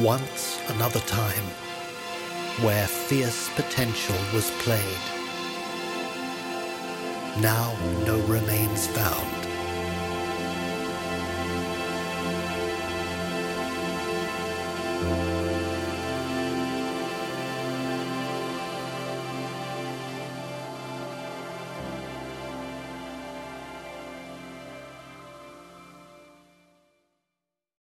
Once Another Time, where fierce potential was played. Now no remains found.